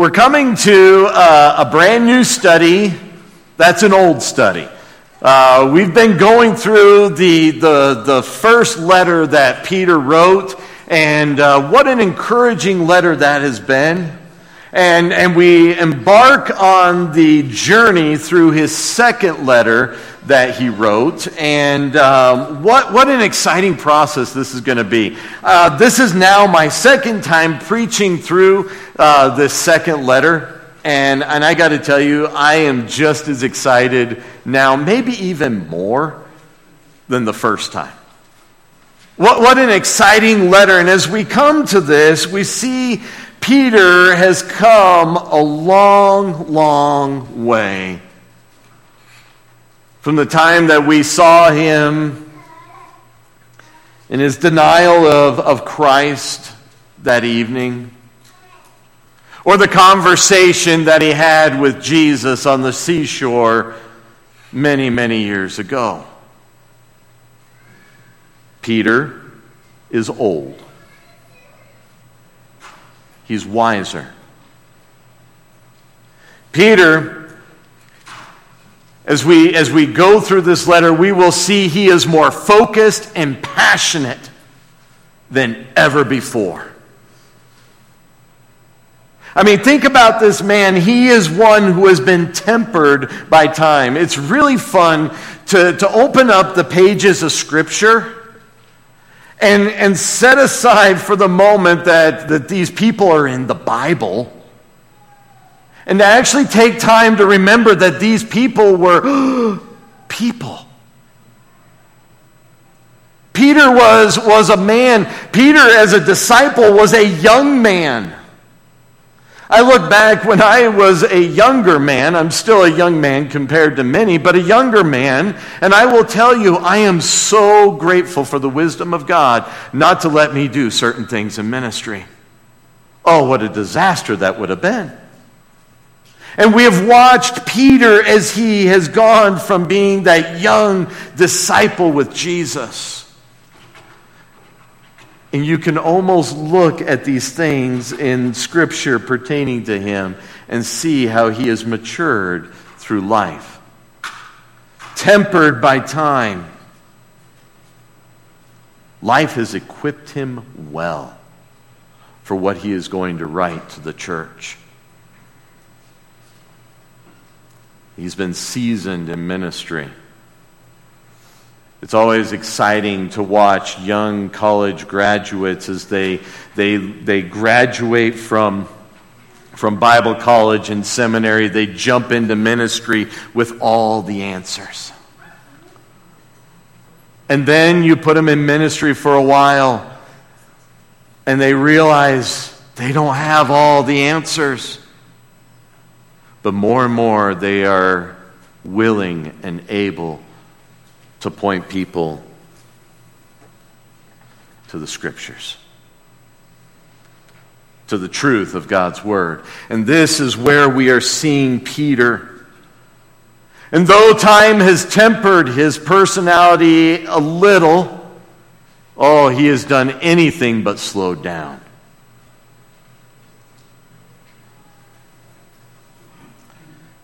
We're coming to a brand new study that's an old study. We've been going through the first letter that Peter wrote, and what an encouraging letter that has been. And we embark on the journey through his second letter that he wrote, and what an exciting process this is going to be. This is now my second time preaching through this second letter, and I got to tell you, I am just as excited now, maybe even more than the first time. What an exciting letter, and as we come to this, we see Peter has come a long, long way from the time that we saw him in his denial of Christ that evening, or the conversation that he had with Jesus on the seashore many, many years ago. Peter is old. He's wiser. Peter, as we go through this letter, we will see he is more focused and passionate than ever before. I mean, think about this man. He is one who has been tempered by time. It's really fun to open up the pages of Scripture and set aside for the moment that these people are in the Bible, and to actually take time to remember that these people were people. Peter was a man. Peter, as a disciple, was a young man. I look back when I was a younger man. I'm still a young man compared to many, but a younger man. And I will tell you, I am so grateful for the wisdom of God not to let me do certain things in ministry. Oh, what a disaster that would have been. And we have watched Peter as he has gone from being that young disciple with Jesus. And you can almost look at these things in Scripture pertaining to him and see how he has matured through life, tempered by time. Life has equipped him well for what he is going to write to the church. He's been seasoned in ministry. It's always exciting to watch young college graduates as they graduate from Bible college and seminary. They jump into ministry with all the answers. And then you put them in ministry for a while, and they realize they don't have all the answers. But more and more, they are willing and able to point people to the Scriptures, to the truth of God's Word. And this is where we are seeing Peter. And though time has tempered his personality a little, oh, he has done anything but slowed down.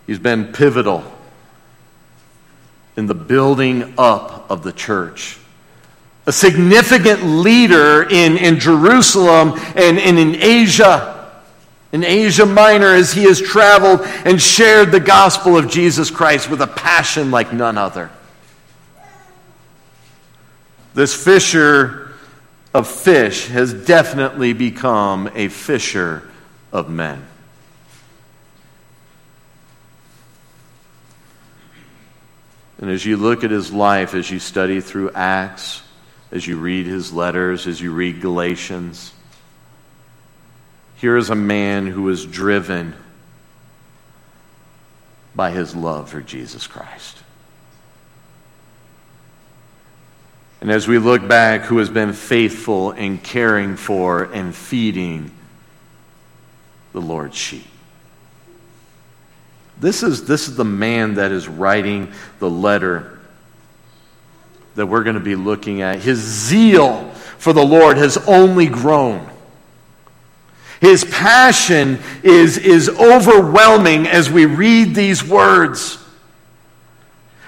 He's been pivotal in the building up of the church. A significant leader in Jerusalem and in Asia Minor, as he has traveled and shared the gospel of Jesus Christ with a passion like none other. This fisher of fish has definitely become a fisher of men. And as you look at his life, as you study through Acts, as you read his letters, as you read Galatians, here is a man who is driven by his love for Jesus Christ. And as we look back, who has been faithful in caring for and feeding the Lord's sheep. This is the man that is writing the letter that we're going to be looking at. His zeal for the Lord has only grown. His passion is overwhelming as we read these words.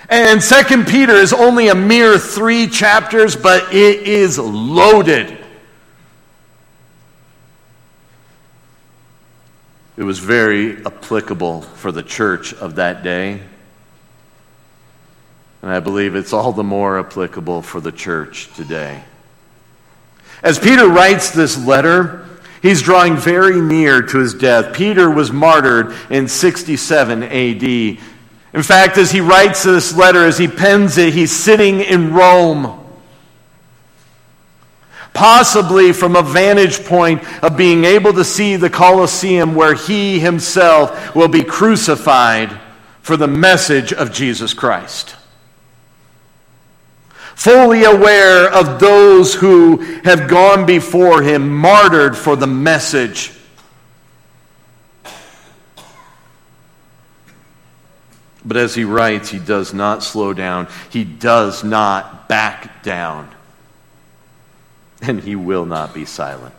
And 2 Peter is only a mere 3 chapters, but it is loaded. It was very applicable for the church of that day. And I believe it's all the more applicable for the church today. As Peter writes this letter, he's drawing very near to his death. Peter was martyred in 67 AD. In fact, as he writes this letter, as he pens it, he's sitting in Rome, possibly from a vantage point of being able to see the Colosseum where he himself will be crucified for the message of Jesus Christ. Fully aware of those who have gone before him, martyred for the message. But as he writes, he does not slow down. He does not back down. And he will not be silent.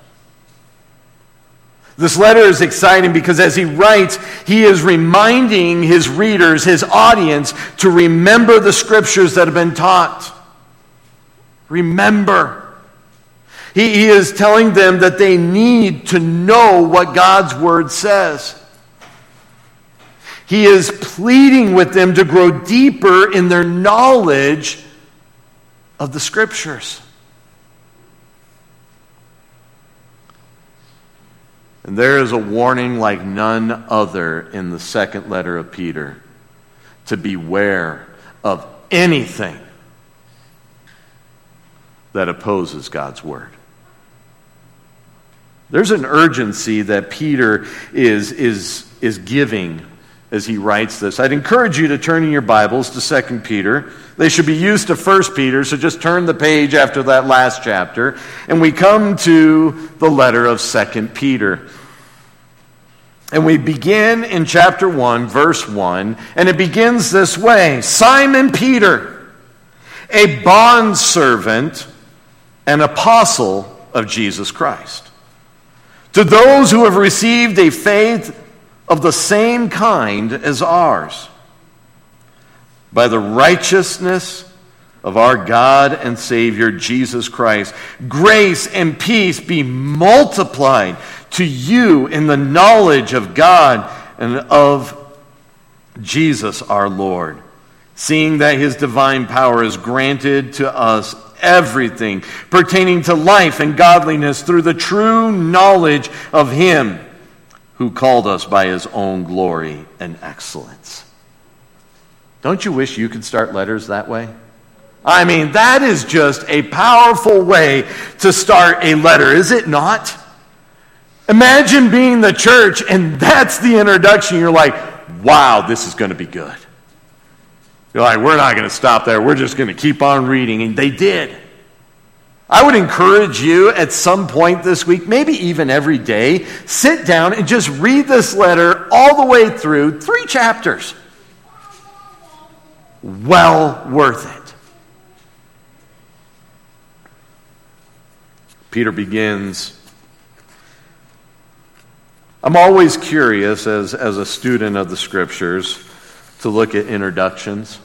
This letter is exciting because as he writes, he is reminding his readers, his audience, to remember the scriptures that have been taught. Remember. He is telling them that they need to know what God's word says. He is pleading with them to grow deeper in their knowledge of the scriptures. And there is a warning like none other in the second letter of Peter to beware of anything that opposes God's word. There's an urgency that Peter is giving as he writes this. I'd encourage you to turn in your Bibles to 2 Peter. They should be used to 1 Peter, so just turn the page after that last chapter, and we come to the letter of 2 Peter. And we begin in chapter 1, verse 1, and it begins this way. Simon Peter, a bondservant and apostle of Jesus Christ, to those who have received a faith of the same kind as ours, by the righteousness of our God and Savior Jesus Christ. Grace and peace be multiplied to you in the knowledge of God and of Jesus our Lord, seeing that his divine power is granted to us everything pertaining to life and godliness through the true knowledge of him who called us by his own glory and excellence. Don't you wish you could start letters that way? I mean, that is just a powerful way to start a letter, is it not? Imagine being the church, and that's the introduction. You're like, wow, this is going to be good. You're like, we're not going to stop there. We're just going to keep on reading. And they did. I would encourage you at some point this week, maybe even every day, sit down and just read this letter all the way through, 3 chapters. Well worth it. Peter begins. I'm always curious as a student of the scriptures to look at introductions.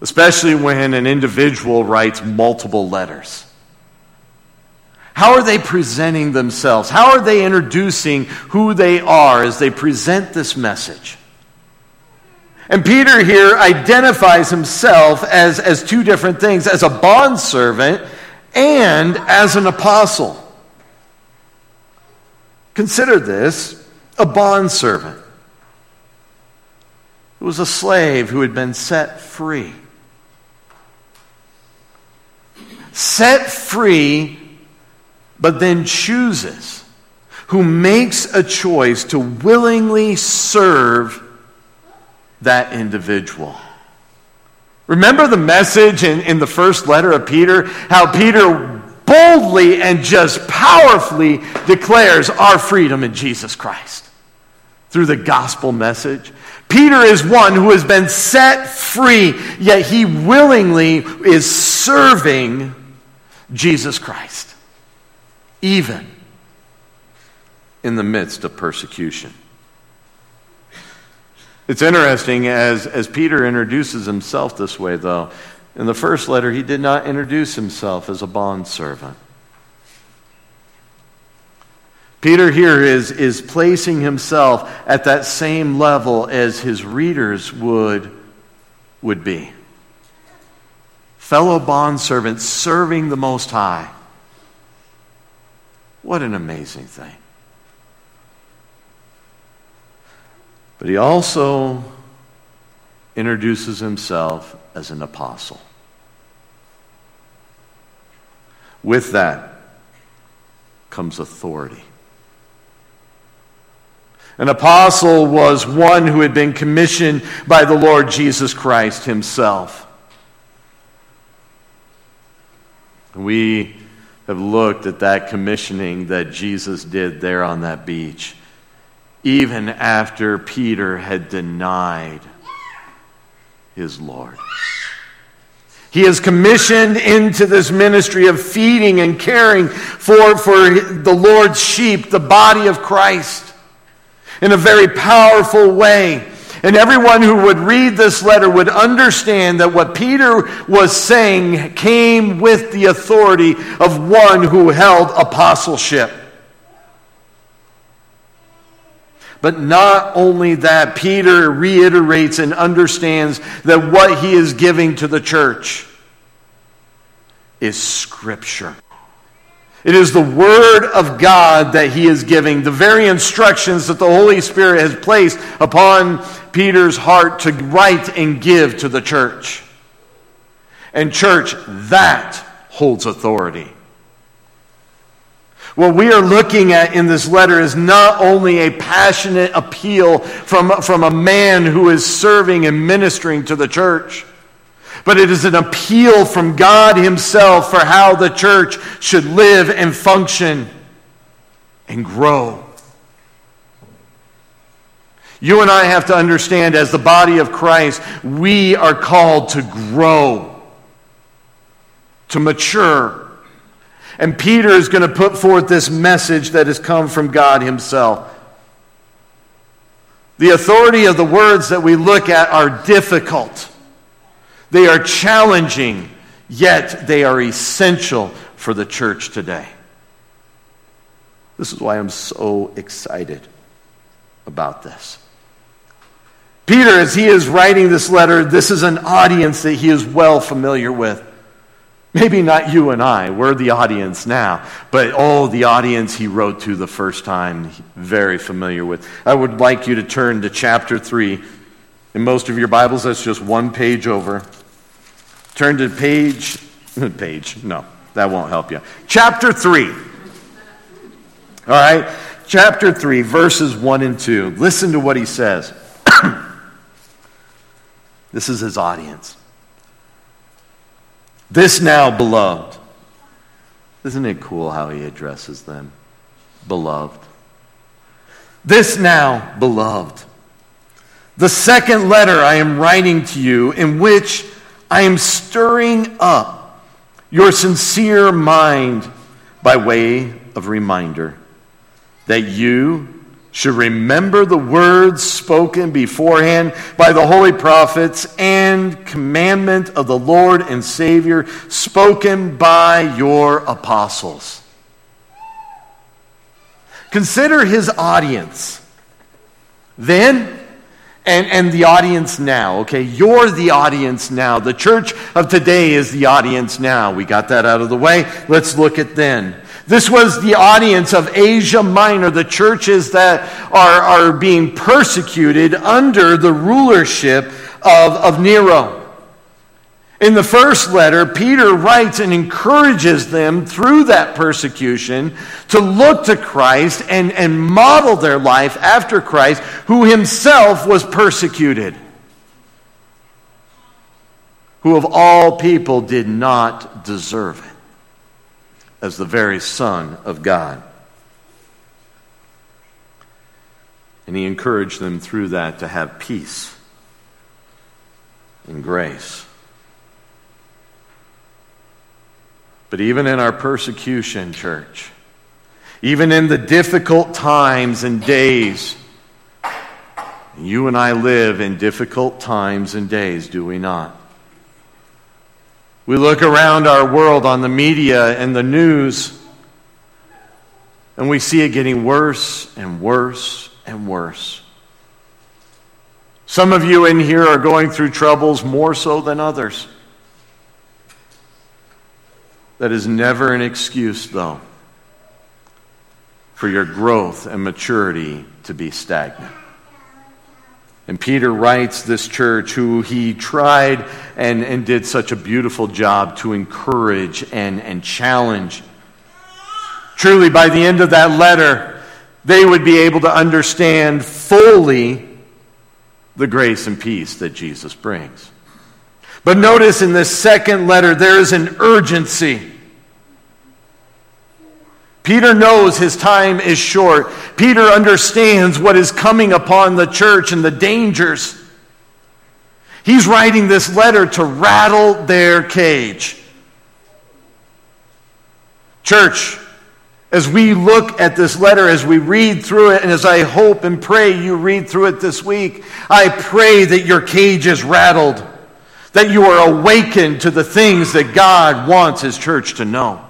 Especially when an individual writes multiple letters. How are they presenting themselves? How are they introducing who they are as they present this message? And Peter here identifies himself as 2 different things, as a bondservant and as an apostle. Consider this, a bondservant. It was a slave who had been set free. Set free, but then chooses, who makes a choice to willingly serve that individual. Remember the message in the first letter of Peter, how Peter boldly and just powerfully declares our freedom in Jesus Christ through the gospel message. Peter is one who has been set free, yet he willingly is serving Jesus Christ, even in the midst of persecution. It's interesting, as Peter introduces himself this way, though, in the first letter, he did not introduce himself as a bondservant. Peter here is placing himself at that same level as his readers would be. Fellow bondservants serving the Most High. What an amazing thing. But he also introduces himself as an apostle. With that comes authority. An apostle was one who had been commissioned by the Lord Jesus Christ himself. We have looked at that commissioning that Jesus did there on that beach, even after Peter had denied his Lord. He is commissioned into this ministry of feeding and caring for the Lord's sheep, the body of Christ, in a very powerful way. And everyone who would read this letter would understand that what Peter was saying came with the authority of one who held apostleship. But not only that, Peter reiterates and understands that what he is giving to the church is Scripture. It is the Word of God that he is giving, the very instructions that the Holy Spirit has placed upon Peter's heart to write and give to the church. And church, that holds authority. What we are looking at in this letter is not only a passionate appeal from a man who is serving and ministering to the church, but it is an appeal from God himself for how the church should live and function and grow. You and I have to understand, as the body of Christ, we are called to grow, to mature. And Peter is going to put forth this message that has come from God himself. The authority of the words that we look at are difficult. They are challenging, yet they are essential for the church today. This is why I'm so excited about this. Peter, as he is writing this letter, this is an audience that he is well familiar with. Maybe not you and I, we're the audience now, but the audience he wrote to the first time, very familiar with. I would like you to turn to chapter 3. In most of your Bibles, that's just one page over. Turn to page. No, that won't help you. Chapter 3. All right? Chapter 3, verses 1 and 2. Listen to what he says. This is his audience. This now, beloved. Isn't it cool how he addresses them? Beloved. This now, beloved. The second letter I am writing to you, in which I am stirring up your sincere mind by way of reminder, that you should remember the words spoken beforehand by the holy prophets and commandment of the Lord and Savior spoken by your apostles. Consider his audience then, and the audience now, okay? You're the audience now. The church of today is the audience now. We got that out of the way. Let's look at then. This was the audience of Asia Minor, the churches that are being persecuted under the rulership of Nero. In the first letter, Peter writes and encourages them through that persecution to look to Christ and model their life after Christ, who himself was persecuted, who of all people did not deserve it, as the very Son of God. And he encouraged them through that to have peace and grace. But even in our persecution, church, Even in the difficult times and days. You and I live in difficult times and days, do we not? We look around our world on the media and the news, and we see it getting worse and worse and worse. Some of you in here are going through troubles more so than others. That is never an excuse, though, for your growth and maturity to be stagnant. And Peter writes this church who he tried and did such a beautiful job to encourage and challenge. Truly, by the end of that letter, they would be able to understand fully the grace and peace that Jesus brings. But notice in this second letter, there is an urgency. Peter knows his time is short. Peter understands what is coming upon the church and the dangers. He's writing this letter to rattle their cage. Church, as we look at this letter, as we read through it, and as I hope and pray you read through it this week, I pray that your cage is rattled, that you are awakened to the things that God wants His church to know.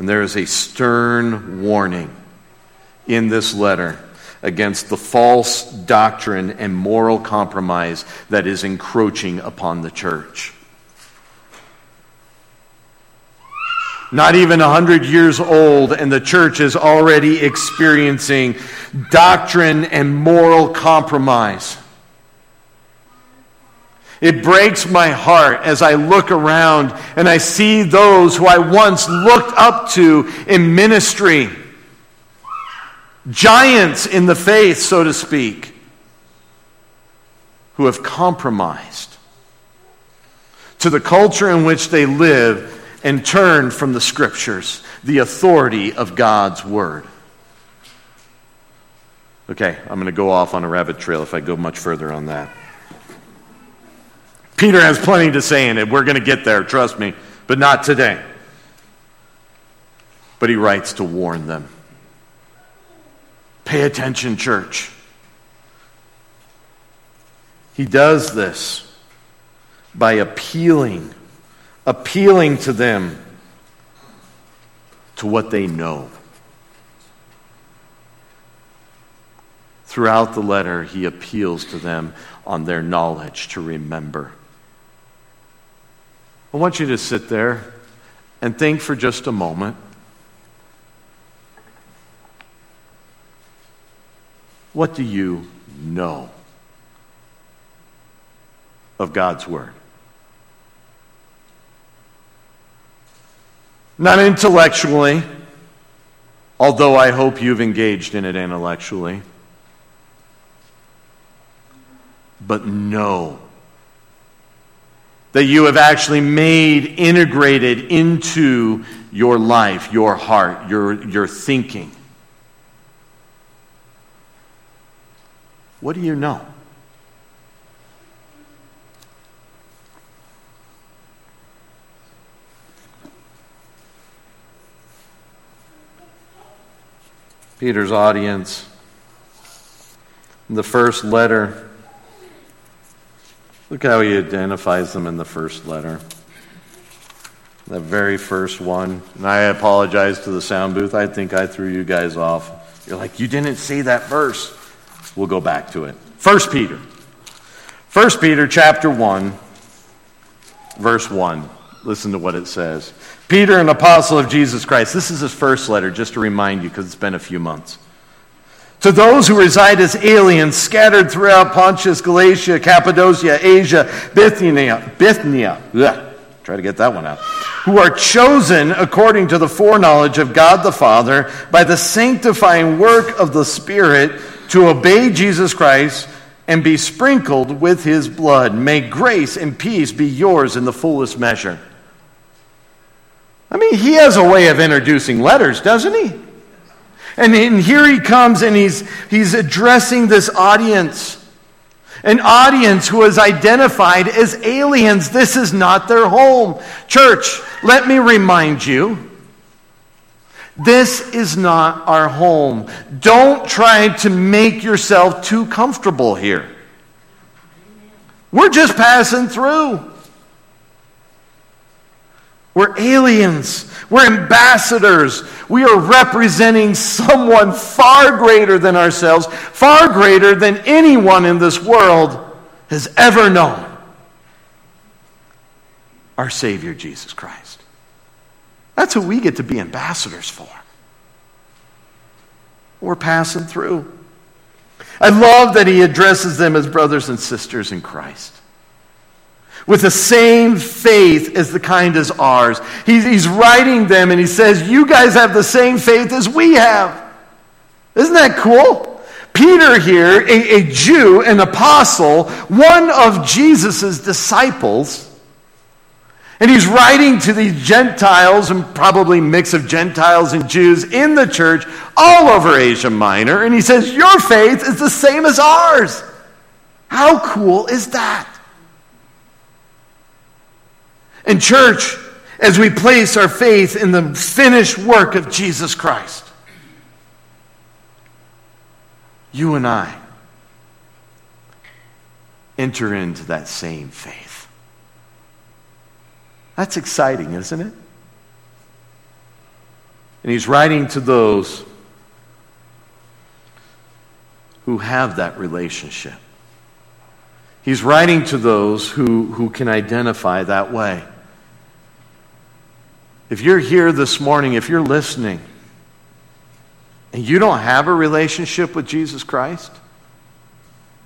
And there is a stern warning in this letter against the false doctrine and moral compromise that is encroaching upon the church. Not even 100 years old, and the church is already experiencing doctrine and moral compromise. It breaks my heart as I look around and I see those who I once looked up to in ministry. Giants in the faith, so to speak, who have compromised to the culture in which they live and turned from the Scriptures, the authority of God's Word. Okay, I'm going to go off on a rabbit trail if I go much further on that. Peter has plenty to say in it. We're going to get there, trust me, but not today. But he writes to warn them. Pay attention, church. He does this by appealing to them to what they know. Throughout the letter, he appeals to them on their knowledge to remember. I want you to sit there and think for just a moment. What do you know of God's Word? Not intellectually, although I hope you've engaged in it intellectually, but know that you have actually made integrated into your life, your heart, your thinking. What do you know? Peter's audience, in the first letter, look how he identifies them in the first letter. That very first one. And I apologize to the sound booth. I think I threw you guys off. You're like, you didn't see that verse. We'll go back to it. 1 Peter. 1 Peter chapter 1, verse 1. Listen to what it says. Peter, an apostle of Jesus Christ. This is his first letter, just to remind you, because it's been a few months. To those who reside as aliens scattered throughout Pontus, Galatia, Cappadocia, Asia, Bithynia. Ugh, try to get that one out. Who are chosen according to the foreknowledge of God the Father by the sanctifying work of the Spirit to obey Jesus Christ and be sprinkled with His blood. May grace and peace be yours in the fullest measure. I mean, he has a way of introducing letters, doesn't he? And here he comes and he's addressing this audience. An audience who is identified as aliens. This is not their home. Church, let me remind you This is not our home. Don't try to make yourself too comfortable here. We're just passing through. We're aliens. We're ambassadors. We are representing someone far greater than ourselves, far greater than anyone in this world has ever known. Our Savior, Jesus Christ. That's who we get to be ambassadors for. We're passing through. I love that he addresses them as brothers and sisters in Christ, with the same faith as the kind as ours. He's writing them and he says, you guys have the same faith as we have. Isn't that cool? Peter here, a Jew, an apostle, one of Jesus' disciples, and he's writing to these Gentiles, and probably mix of Gentiles and Jews in the church all over Asia Minor, and he says, your faith is the same as ours. How cool is that? And church, as we place our faith in the finished work of Jesus Christ, you and I enter into that same faith. That's exciting, isn't it? And he's writing to those who have that relationship. He's writing to those who can identify that way. If you're here this morning, if you're listening, and you don't have a relationship with Jesus Christ,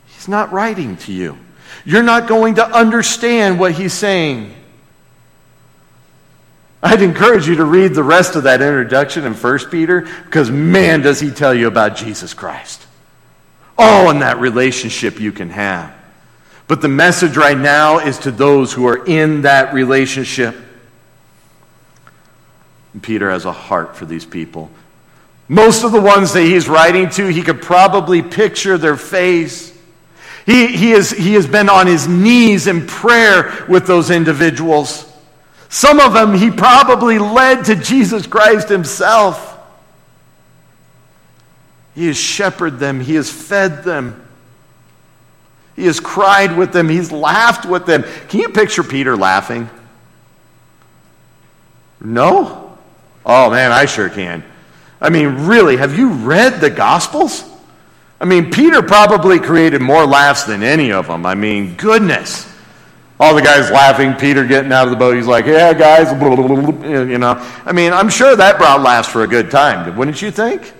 he's not writing to you. You're not going to understand what he's saying. I'd encourage you to read the rest of that introduction in 1 Peter, because man, does he tell you about Jesus Christ. Oh, and that relationship you can have. But the message right now is to those who are in that relationship. And Peter has a heart for these people. Most of the ones that he's writing to, he could probably picture their face. He has been on his knees in prayer with those individuals. Some of them he probably led to Jesus Christ himself. He has shepherded them. He has fed them. He has cried with them. He's laughed with them. Can you picture Peter laughing? No? Oh, man, I sure can. I mean, really, have you read the Gospels? I mean, Peter probably created more laughs than any of them. I mean, goodness. All the guys laughing, Peter getting out of the boat. He's like, yeah, guys, blah, blah, blah, you know. I mean, I'm sure that brought laughs for a good time, wouldn't you think?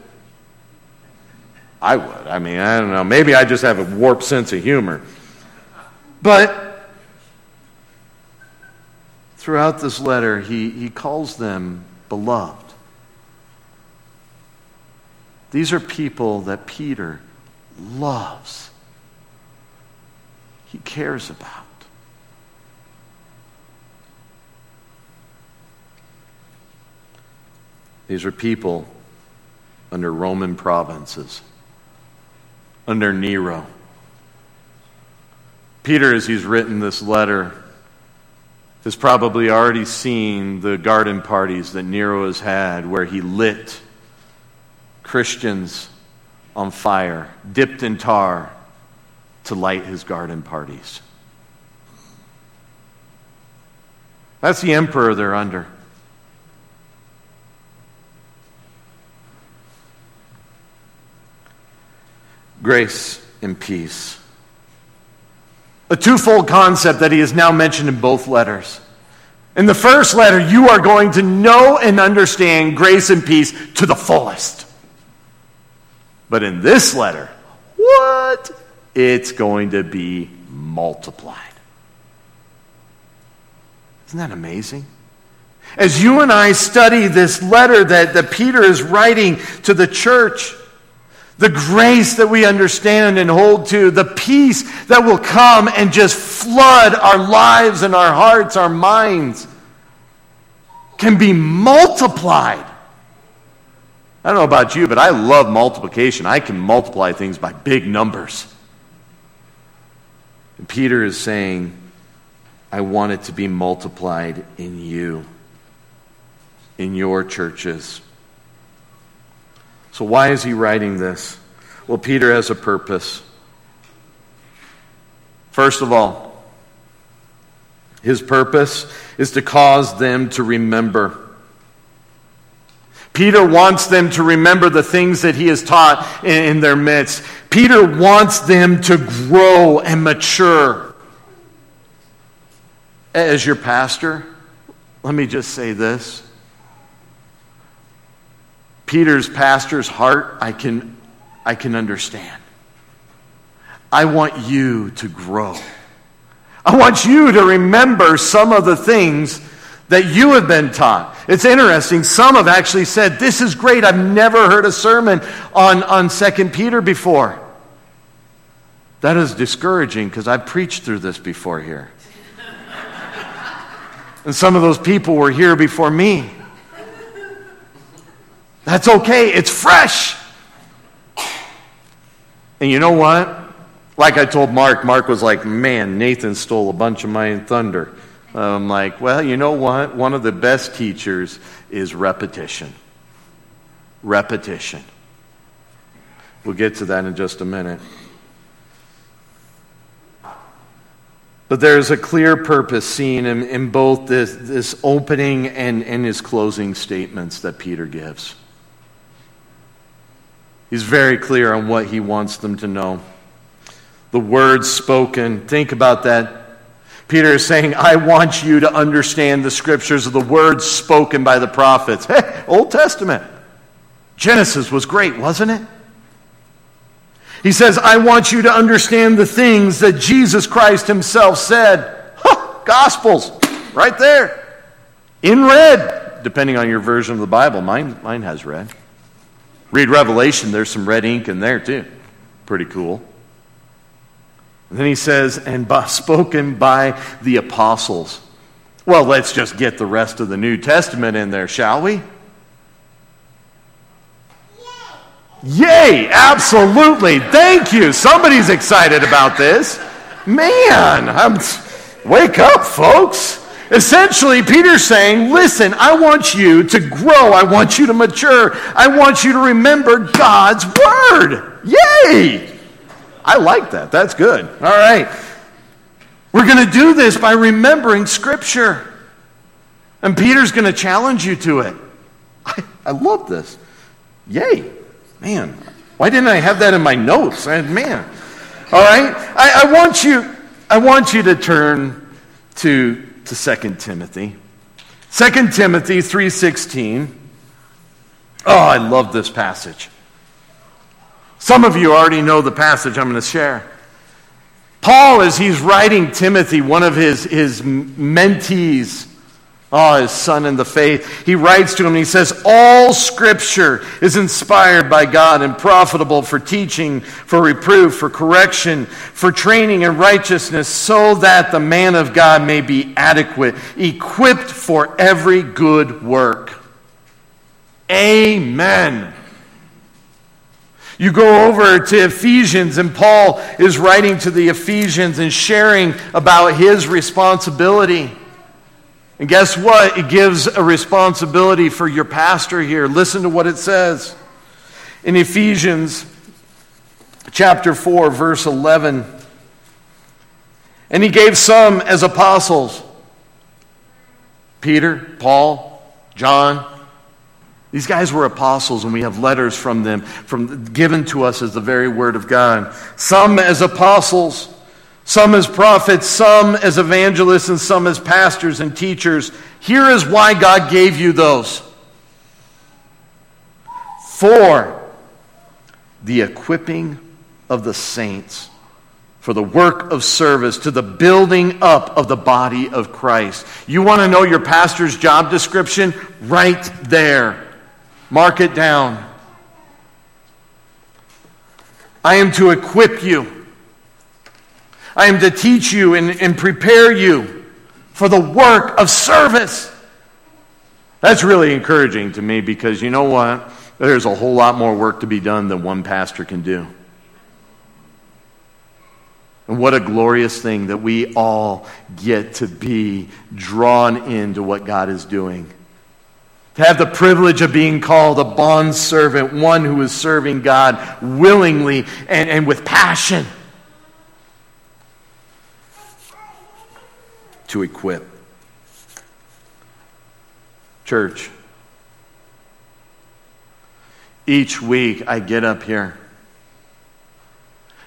I would. I mean, I don't know. Maybe I just have a warped sense of humor. But throughout this letter, he calls them beloved. These are people that Peter loves. He cares about. These are people under Roman provinces, under Nero. Peter, as he's written this letter, has probably already seen the garden parties that Nero has had, where he lit Christians on fire, dipped in tar to light his garden parties. That's the emperor they're under. Grace and peace. A twofold concept that he has now mentioned in both letters. In the first letter, you are going to know and understand grace and peace to the fullest. But in this letter, what? It's going to be multiplied. Isn't that amazing? As you and I study this letter that Peter is writing to the church, the grace that we understand and hold to, the peace that will come and just flood our lives and our hearts, our minds, can be multiplied. I don't know about you, but I love multiplication. I can multiply things by big numbers. And Peter is saying, I want it to be multiplied in you, in your churches. So why is he writing this? Well, Peter has a purpose. First of all, his purpose is to cause them to remember. Peter wants them to remember the things that he has taught in their midst. Peter wants them to grow and mature. As your pastor, let me just say this. Peter's pastor's heart, I can understand. I want you to grow. I want you to remember some of the things that you have been taught. It's interesting. Some have actually said, this is great. I've never heard a sermon on 2 Peter before. That is discouraging because I've preached through this before here. And some of those people were here before me. That's okay. It's fresh. And you know what? Like I told Mark was like, man, Nathan stole a bunch of my thunder. I'm like, well, you know what? One of the best teachers is repetition. Repetition. We'll get to that in just a minute. But there is a clear purpose seen in both this opening and his closing statements that Peter gives. He's very clear on what he wants them to know. The words spoken, think about that. Peter is saying, I want you to understand the scriptures of the words spoken by the prophets. Hey, Old Testament. Genesis was great, wasn't it? He says, I want you to understand the things that Jesus Christ himself said. Huh, Gospels, right there. In red, depending on your version of the Bible. Mine has red. Read Revelation, there's some red ink in there too. Pretty cool. And then he says, spoken by the apostles. Well, let's just get the rest of the New Testament in there, shall we? Yay! Absolutely! Thank you! Somebody's excited about this. Man, wake up, folks! Essentially, Peter's saying, listen, I want you to grow. I want you to mature. I want you to remember God's word. Yay! I like that. That's good. All right. We're going to do this by remembering Scripture. And Peter's going to challenge you to it. I love this. Yay. Man, why didn't I have that in my notes? All right. I want you to turn to 2 Timothy. 2 Timothy 3:16. Oh, I love this passage. Some of you already know the passage I'm going to share. Paul, as he's writing Timothy, one of his mentees, his son in the faith, he writes to him and he says, all Scripture is inspired by God and profitable for teaching, for reproof, for correction, for training in righteousness, so that the man of God may be adequate, equipped for every good work. Amen. You go over to Ephesians, and Paul is writing to the Ephesians and sharing about his responsibility. And guess what? It gives a responsibility for your pastor here. Listen to what it says. In Ephesians chapter 4, verse 11, and he gave some as apostles. Peter, Paul, John. These guys were apostles, and we have letters from them given to us as the very word of God. Some as apostles, some as prophets, some as evangelists, and some as pastors and teachers. Here is why God gave you those. For the equipping of the saints, for the work of service, to the building up of the body of Christ. You want to know your pastor's job description? Right there. Mark it down. I am to equip you. I am to teach you and prepare you for the work of service. That's really encouraging to me because you know what? There's a whole lot more work to be done than one pastor can do. And what a glorious thing that we all get to be drawn into what God is doing. to have the privilege of being called a bondservant, one who is serving God willingly and with passion. To equip. Church, each week I get up here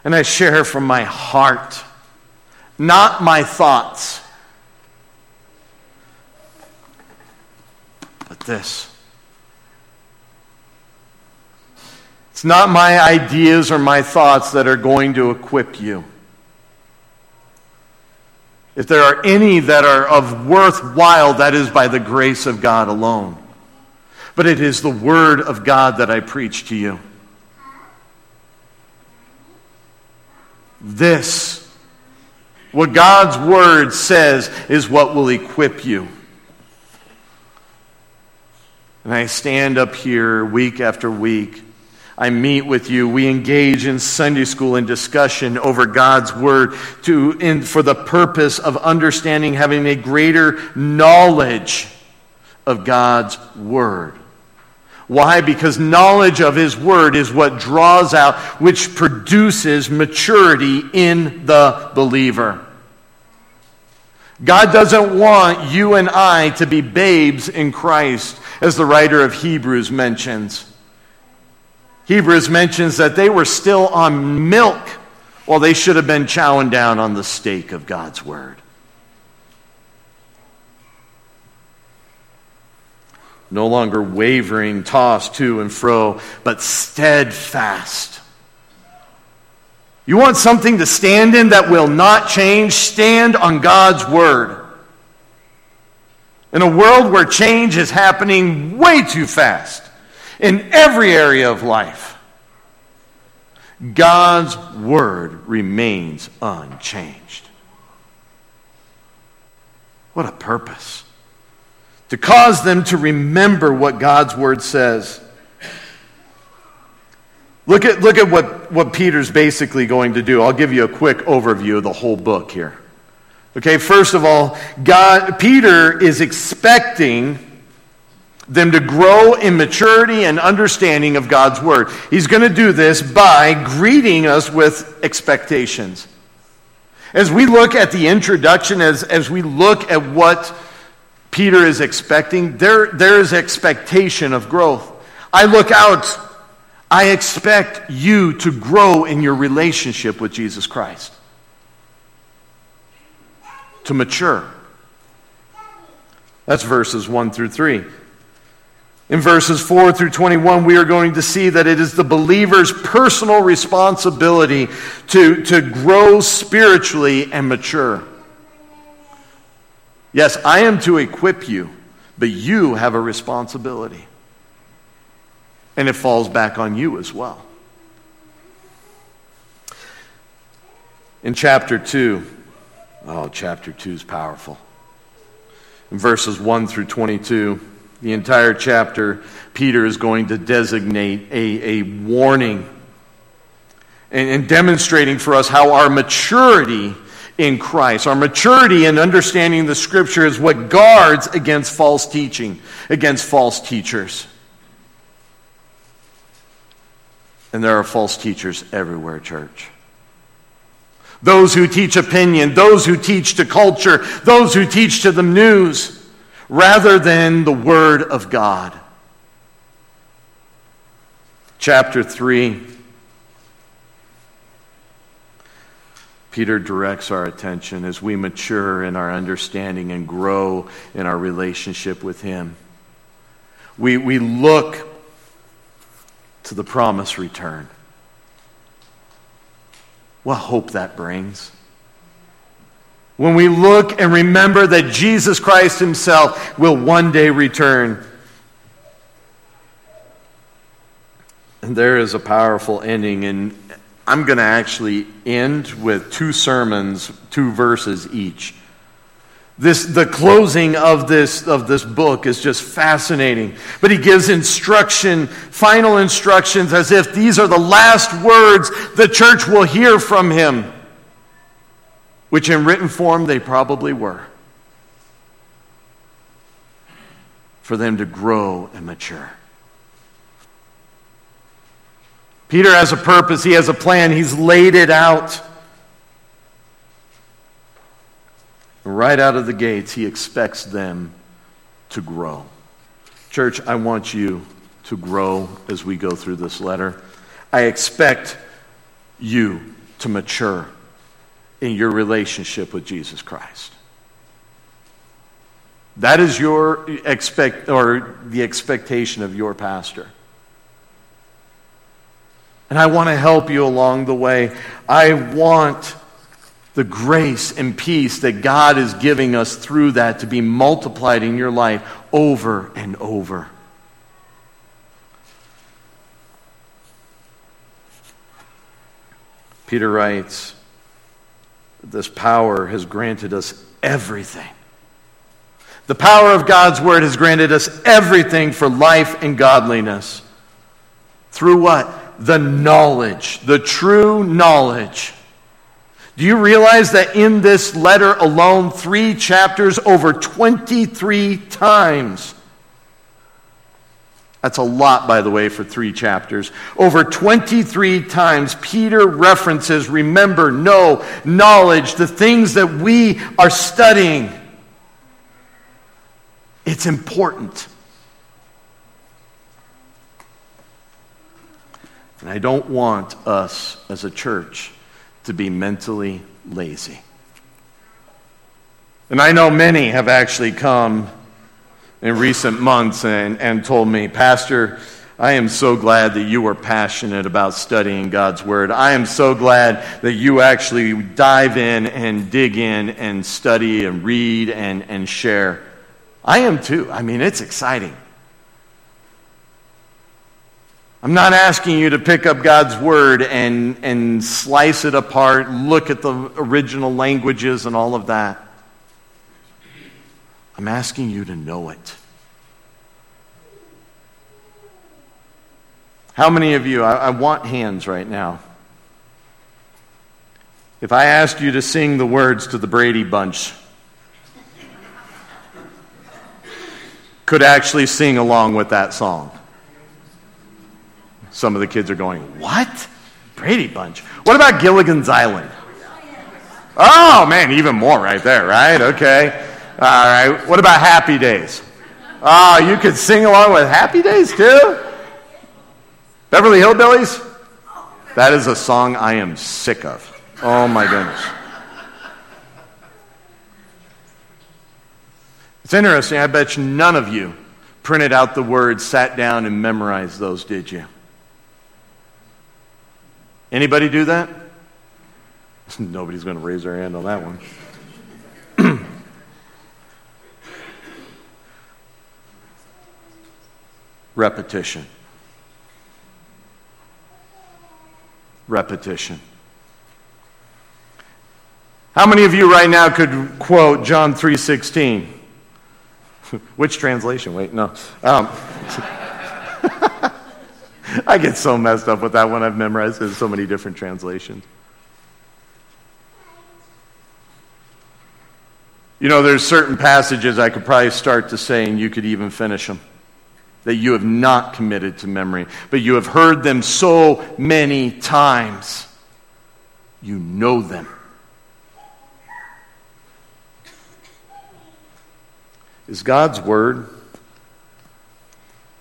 and I share from my heart, not my thoughts, but this. It's not my ideas or my thoughts that are going to equip you. If there are any that are of worthwhile, that is by the grace of God alone. But it is the Word of God that I preach to you. This, what God's Word says, is what will equip you. And I stand up here week after week. I meet with you. We engage in Sunday school and discussion over God's Word for the purpose of understanding, having a greater knowledge of God's Word. Why? Because knowledge of His Word is what draws out, which produces maturity in the believer. God doesn't want you and I to be babes in Christ, as the writer of Hebrews mentions. Hebrews mentions that they were still on milk while they should have been chowing down on the steak of God's Word. No longer wavering, tossed to and fro, but steadfast. You want something to stand in that will not change? Stand on God's Word. In a world where change is happening way too fast, in every area of life, God's Word remains unchanged. What a purpose. To cause them to remember what God's Word says. Look at what Peter's basically going to do. I'll give you a quick overview of the whole book here. Okay, first of all, Peter is expecting them to grow in maturity and understanding of God's Word. He's going to do this by greeting us with expectations. As we look at the introduction, as we look at what Peter is expecting, there is expectation of growth. I look out. I expect you to grow in your relationship with Jesus Christ. To mature. That's verses 1 through 3. In verses 4 through 21, we are going to see that it is the believer's personal responsibility to grow spiritually and mature. Yes, I am to equip you, but you have a responsibility. And it falls back on you as well. In chapter 2, chapter 2 is powerful. In verses 1 through 22, the entire chapter, Peter is going to designate a warning and demonstrating for us how our maturity in Christ, our maturity in understanding the Scripture, is what guards against false teaching, against false teachers. And there are false teachers everywhere, church. Those who teach opinion, those who teach to culture, those who teach to the news, rather than the Word of God. Chapter 3, Peter directs our attention as we mature in our understanding and grow in our relationship with Him. We look to the promised return. What hope that brings. When we look and remember that Jesus Christ Himself will one day return. And there is a powerful ending. And I'm going to actually end with two sermons, two verses each. The closing of this book is just fascinating. But he gives final instructions, as if these are the last words the church will hear from him. Which in written form they probably were. for them to grow and mature. Peter has a purpose. He has a plan. He's laid it out. Right out of the gates, he expects them to grow. Church, I want you to grow as we go through this letter. I expect you to mature in your relationship with Jesus Christ. That is the expectation of your pastor. And I want to help you along the way. I want the grace and peace that God is giving us through that to be multiplied in your life over and over. Peter writes, this power has granted us everything. The power of God's word has granted us everything for life and godliness. Through what? The knowledge, the true knowledge. Do you realize that in this letter alone, 3 chapters over 23 times? That's a lot, by the way, for 3 chapters. Over 23 times, Peter references, remember, know, knowledge, the things that we are studying. It's important. And I don't want us as a church to be mentally lazy. And I know many have actually come in recent months and told me, Pastor, I am so glad that you are passionate about studying God's Word. I am so glad that you actually dive in and dig in and study and read and share. I am too. I mean, it's exciting. I'm not asking you to pick up God's Word and slice it apart, look at the original languages and all of that. I'm asking you to know it. How many of you, I want hands right now. If I asked you to sing the words to the Brady Bunch, could actually sing along with that song. Some of the kids are going, what? Brady Bunch. What about Gilligan's Island? Oh, man, even more right there, right? Okay. All right. What about Happy Days? Oh, you could sing along with Happy Days too? Beverly Hillbillies? That is a song I am sick of. Oh, my goodness. It's interesting. I bet you none of you printed out the words, sat down, and memorized those, did you? Anybody do that? Nobody's going to raise their hand on that one. Repetition. Repetition. How many of you right now could quote John 3:16? Which translation? Wait, no. I get so messed up with that one. I've memorized it in so many different translations. You know, there's certain passages I could probably start to say, and you could even finish them, that you have not committed to memory, but you have heard them so many times. You know them. Is God's word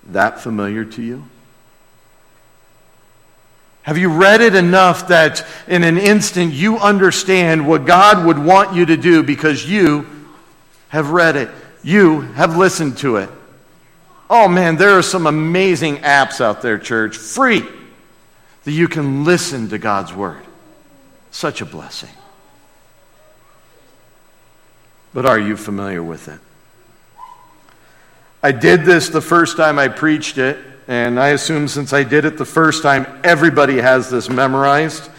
that familiar to you? Have you read it enough that in an instant you understand what God would want you to do because you have read it? You have listened to it. Oh man, there are some amazing apps out there, church, free, that you can listen to God's word. Such a blessing. But are you familiar with it? I did this the first time I preached it. And I assume since I did it the first time, everybody has this memorized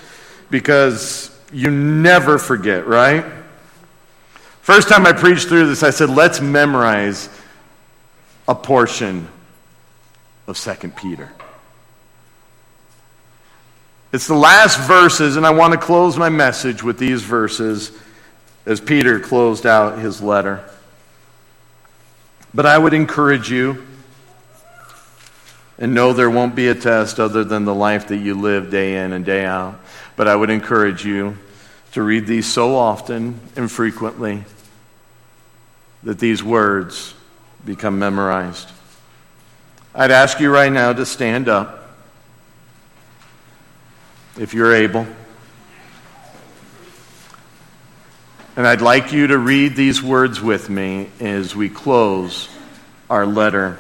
because you never forget, right? First time I preached through this, I said, let's memorize a portion of 2 Peter. It's the last verses, and I want to close my message with these verses as Peter closed out his letter. But I would encourage you, and no, there won't be a test other than the life that you live day in and day out. But I would encourage you to read these so often and frequently that these words become memorized. I'd ask you right now to stand up, if you're able. And I'd like you to read these words with me as we close our letter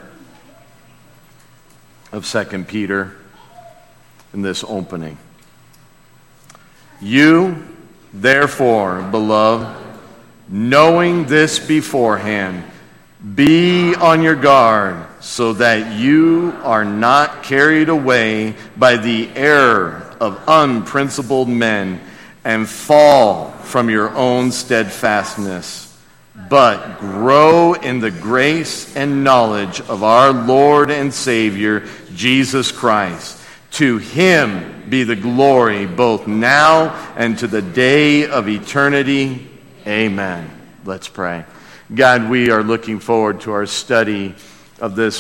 of 2 Peter in this opening. You, therefore, beloved, knowing this beforehand, be on your guard so that you are not carried away by the error of unprincipled men and fall from your own steadfastness, but grow in the grace and knowledge of our Lord and Savior, Jesus Christ. To him be the glory both now and to the day of eternity. Amen. Let's pray. God, we are looking forward to our study of this